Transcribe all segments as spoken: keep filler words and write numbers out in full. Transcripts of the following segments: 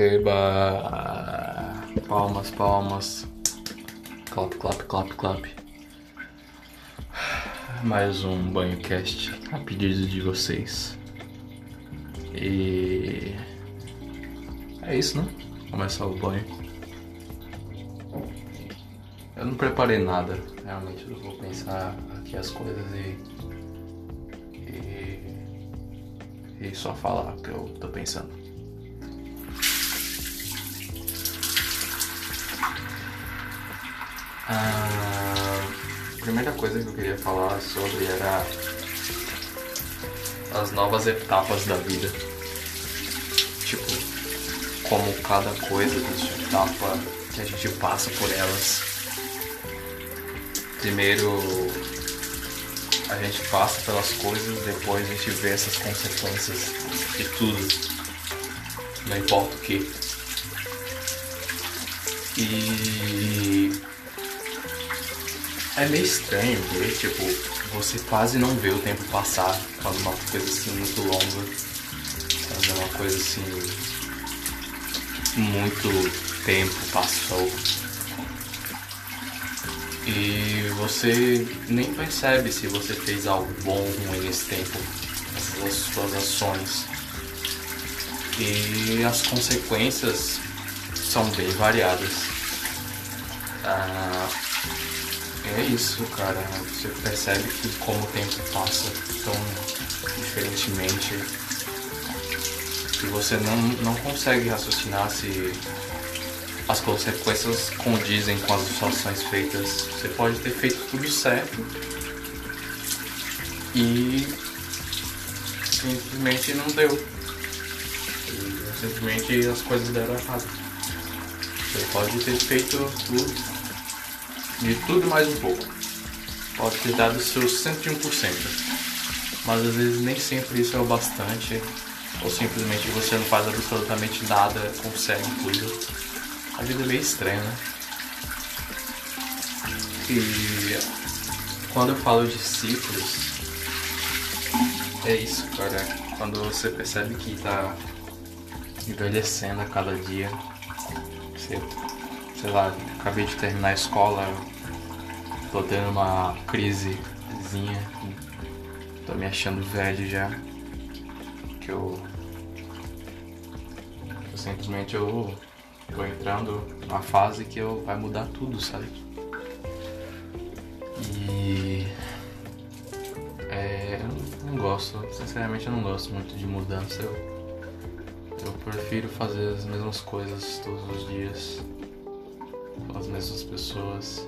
Eba! Palmas, palmas. Clap, clap, clap, clap. Mais um BanhoCast a pedido de vocês. E... é isso, né? Começar o banho. Eu não preparei nada. Realmente eu vou pensar aqui as coisas e... E, e só falar o que eu tô pensando. Ah, a primeira coisa que eu queria falar sobre era as novas etapas da vida. Tipo, como cada coisa dessa etapa que a gente passa por elas. Primeiro a gente passa pelas coisas, depois a gente vê essas consequências de tudo. Não importa o que. E... é meio estranho ver, tipo, você quase não vê o tempo passar quando uma coisa assim muito longa, quando uma coisa assim muito tempo passou. E você nem percebe se você fez algo bom ou ruim nesse tempo, as suas ações. E as consequências são bem variadas. Ah, é isso, cara, você percebe que como o tempo passa tão diferentemente que você não, não consegue raciocinar se as consequências condizem com as ações feitas. Você pode ter feito tudo certo e simplesmente não deu, e simplesmente as coisas deram errado. Você pode ter feito tudo de tudo mais um pouco, pode ter dado o seu cento e um por cento, mas às vezes nem sempre isso é o bastante, ou simplesmente você não faz absolutamente nada, consegue tudo. A vida é meio estranha, né? E quando eu falo de ciclos, é isso, cara, quando você percebe que tá envelhecendo a cada dia, você... sei lá, acabei de terminar a escola, tô tendo uma crisezinha, tô me achando velho já, que eu, que eu simplesmente eu tô entrando numa fase que eu, vai mudar tudo, sabe? E é, eu não gosto, sinceramente eu não gosto muito de mudança, eu, eu prefiro fazer as mesmas coisas todos os dias, com as mesmas pessoas,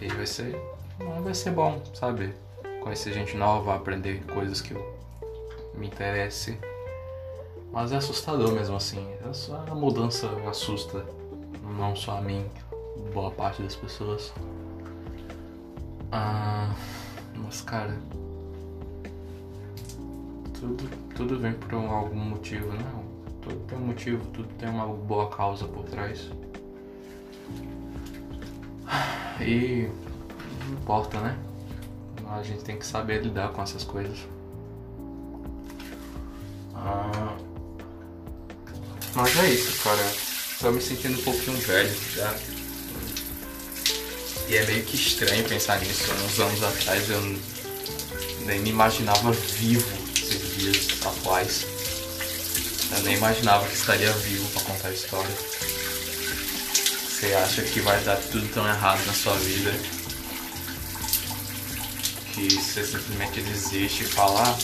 e vai ser, vai ser bom, sabe? Conhecer gente nova, aprender coisas que eu me interesse, mas é assustador mesmo assim, a mudança assusta, não só a mim, boa parte das pessoas. Ah, mas cara, tudo, tudo vem por algum motivo, né? Tudo tem um motivo, tudo tem uma boa causa por trás. E não importa, né? A gente tem que saber lidar com essas coisas. Ah, mas é isso, cara. Tô me sentindo um pouquinho velho já. E é meio que estranho pensar nisso. Uns anos atrás eu nem me imaginava vivo esses dias atuais. Eu nem imaginava que estaria vivo pra contar a história. Você acha que vai dar tudo tão errado na sua vida que você simplesmente desiste e fala: ah,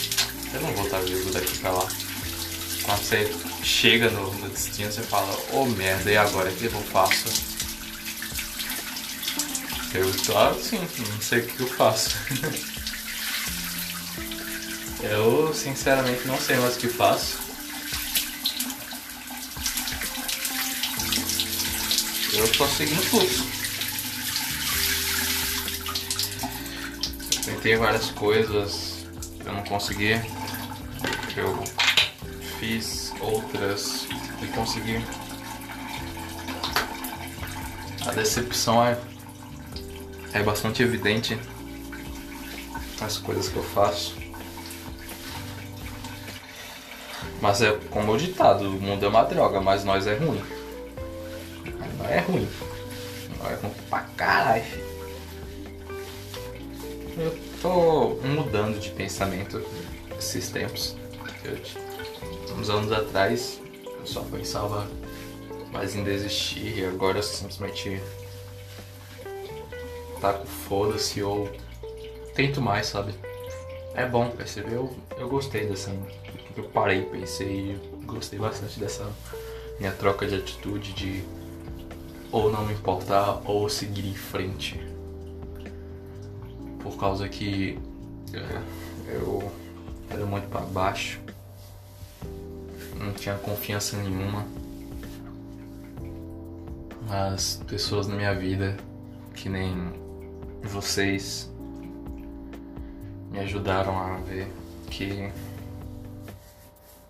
eu não vou estar vivo daqui pra lá. Quando você chega no, no destino, você fala: oh merda, e agora? O que eu faço? Eu, claro, sim, não sei o que eu faço. Eu sinceramente não sei mais o que faço. Eu só segui no fluxo. Eu tentei várias coisas, eu não consegui. Eu fiz outras e consegui. A decepção é, é bastante evidente nas coisas que eu faço. Mas é como o ditado, o mundo é uma droga, mas nós é ruim. Nós é ruim. Nós é ruim pra caralho. Eu tô mudando de pensamento esses tempos. Eu, uns anos atrás eu só pensava mais em desistir, e agora eu simplesmente taco foda-se ou tento mais, sabe? É bom perceber, eu, eu gostei dessa... Eu parei, pensei, gostei bastante dessa minha troca de atitude de ou não me importar ou seguir em frente. Por causa que é, eu era muito pra baixo, não tinha confiança nenhuma. As pessoas na minha vida, que nem vocês, me ajudaram a ver que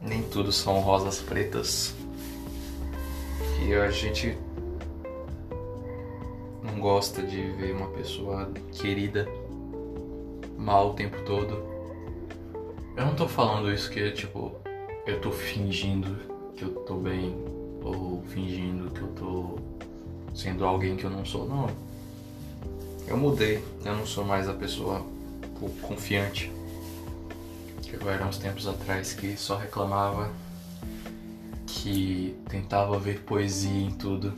nem tudo são rosas pretas. E a gente não gosta de ver uma pessoa querida mal o tempo todo. Eu não tô falando isso que, tipo, eu tô fingindo que eu tô bem ou fingindo que eu tô sendo alguém que eu não sou, não. Eu mudei, eu não sou mais a pessoa confiante que eu era uns tempos atrás, que só reclamava, que tentava ver poesia em tudo,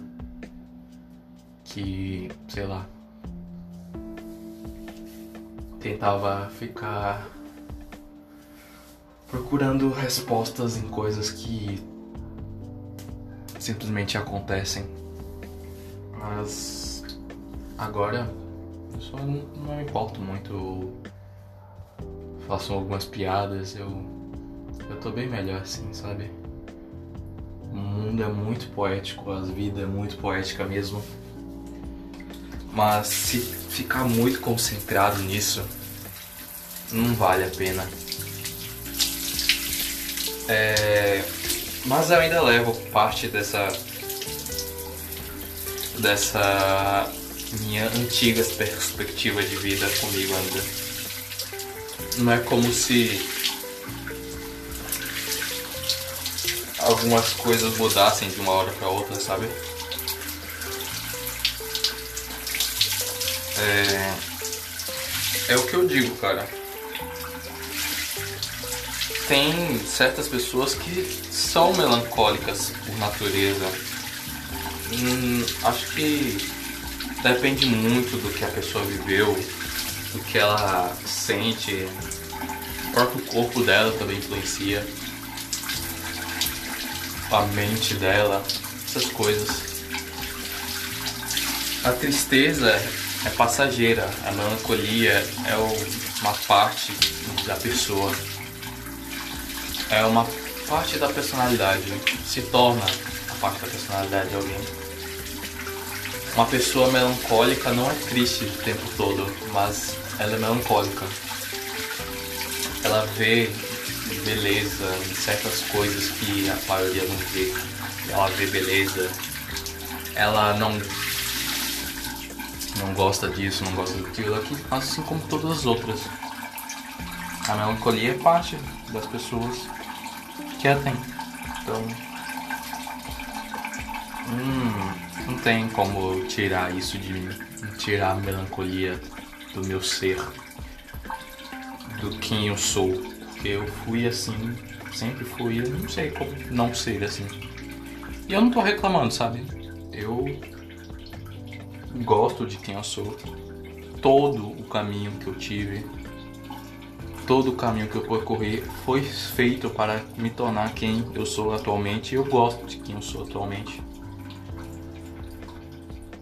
que, sei lá, tentava ficar procurando respostas em coisas que simplesmente acontecem. Mas agora eu só não, não me importo muito, eu faço algumas piadas, eu, eu tô bem melhor assim, sabe? O mundo é muito poético, a vida é muito poética mesmo. Mas se ficar muito concentrado nisso, não vale a pena. É, mas eu ainda levo parte dessa... dessa minha antiga perspectiva de vida comigo ainda. Não é como se algumas coisas mudassem de uma hora pra outra, sabe? É, é o que eu digo, cara. Tem certas pessoas que são melancólicas por natureza. Hum, acho que depende muito do que a pessoa viveu, do que ela sente, o próprio corpo dela também influencia, a mente dela, essas coisas. A tristeza é passageira, a melancolia é uma parte da pessoa, é uma parte da personalidade, se torna a parte da personalidade de alguém. Uma pessoa melancólica não é triste o tempo todo, mas ela é melancólica. Ela vê beleza em certas coisas que a maioria não vê. Ela vê beleza. Ela não, não gosta disso, não gosta daquilo aqui, assim como todas as outras. A melancolia é parte das pessoas que ela tem. Então... Hum... Não tem como tirar isso de mim, tirar a melancolia do meu ser, do quem eu sou, porque eu fui assim, sempre fui, eu não sei como não ser assim. E eu não tô reclamando, sabe? Eu gosto de quem eu sou, todo o caminho que eu tive, todo o caminho que eu percorri foi feito para me tornar quem eu sou atualmente, e eu gosto de quem eu sou atualmente.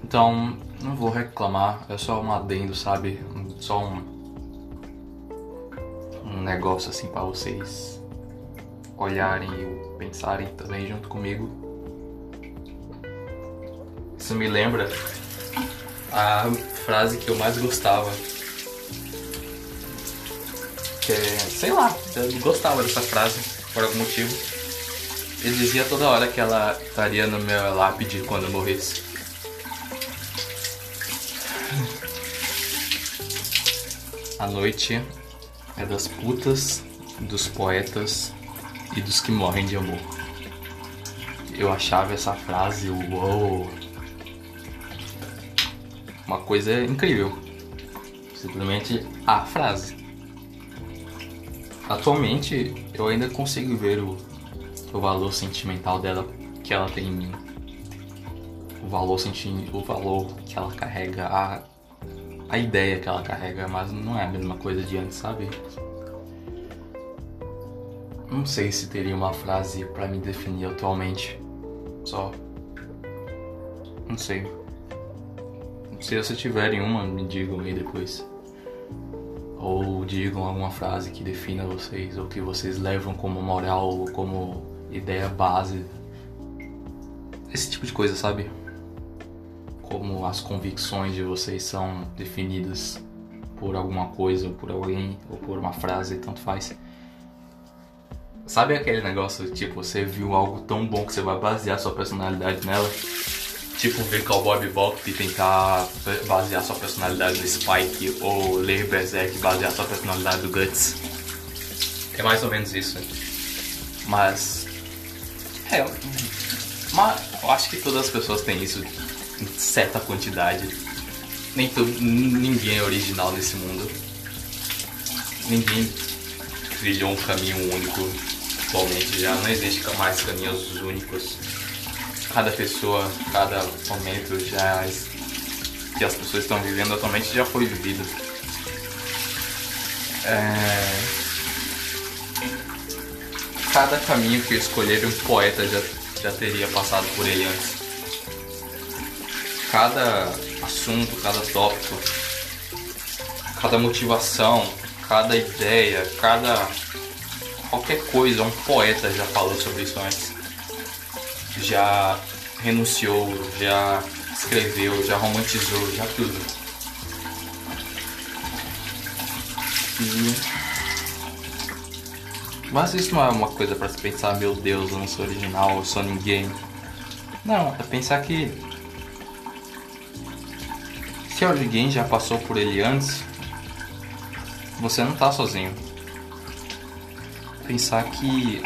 Então, não vou reclamar, é só um adendo, sabe? Só um, um negócio assim pra vocês olharem e pensarem também junto comigo. Isso me lembra a frase que eu mais gostava. Que é, sei lá, eu gostava dessa frase por algum motivo. Eu dizia toda hora que ela estaria no meu lápide quando eu morresse. A noite é das putas, dos poetas, e dos que morrem de amor. Eu achava essa frase, uou, uma coisa incrível, simplesmente a frase. Atualmente eu ainda consigo ver o, o valor sentimental dela, que ela tem em mim, o valor, senti o valor que ela carrega, a, a ideia que ela carrega, mas não é a mesma coisa de antes, sabe? Não sei se teria uma frase pra me definir atualmente. Só. Não sei. Se vocês tiverem uma, me digam aí depois. Ou digam alguma frase que defina vocês, ou que vocês levam como moral, ou como ideia base. Esse tipo de coisa, sabe? Como as convicções de vocês são definidas por alguma coisa, ou por alguém, ou por uma frase, tanto faz. Sabe aquele negócio, tipo, você viu algo tão bom que você vai basear sua personalidade nela? Tipo, ver Cowboy Bebop e tentar basear sua personalidade no Spike, ou ler Berserk e basear sua personalidade do Guts. É mais ou menos isso. Mas... é... mas eu acho que todas as pessoas têm isso em certa quantidade. Nem tu, ninguém é original nesse mundo. Ninguém trilhou um caminho único. Atualmente já não existe mais caminhos únicos. Cada pessoa, cada momento já que as pessoas estão vivendo atualmente já foi vivido. É... Cada caminho que escolher, um poeta já, já teria passado por ele antes. Cada assunto, cada tópico, cada motivação, cada ideia, cada... qualquer coisa, um poeta já falou sobre isso antes, já renunciou, já escreveu, já romantizou, já tudo. E... mas isso não é uma coisa pra se pensar, meu Deus, eu não sou original, eu sou ninguém. Não, é pensar que se alguém já passou por ele antes, você não tá sozinho. Pensar que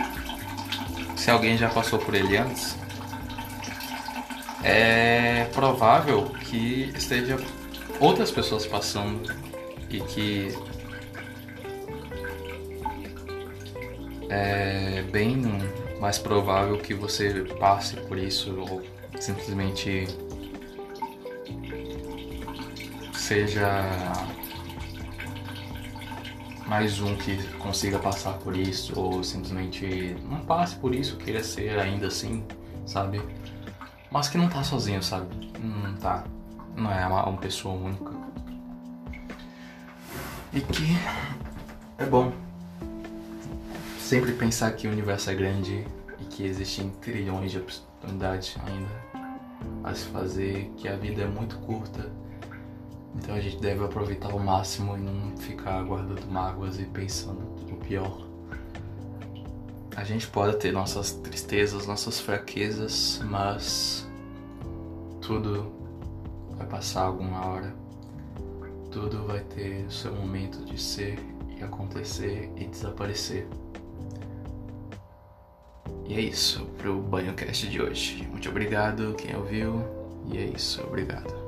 se alguém já passou por ele antes, é provável que esteja outras pessoas passando e que é bem mais provável que você passe por isso ou simplesmente seja mais um que consiga passar por isso, ou simplesmente não passe por isso, queira ser ainda assim, sabe? Mas que não tá sozinho, sabe? Não tá. Não é uma, uma pessoa única. E que é bom sempre pensar que o universo é grande e que existem trilhões de oportunidades ainda a se fazer, que a vida é muito curta. Então a gente deve aproveitar ao máximo e não ficar guardando mágoas e pensando no pior. A gente pode ter nossas tristezas, nossas fraquezas, mas tudo vai passar alguma hora. Tudo vai ter o seu momento de ser e acontecer e desaparecer. E é isso pro BanhoCast de hoje. Muito obrigado quem ouviu e é isso, obrigado.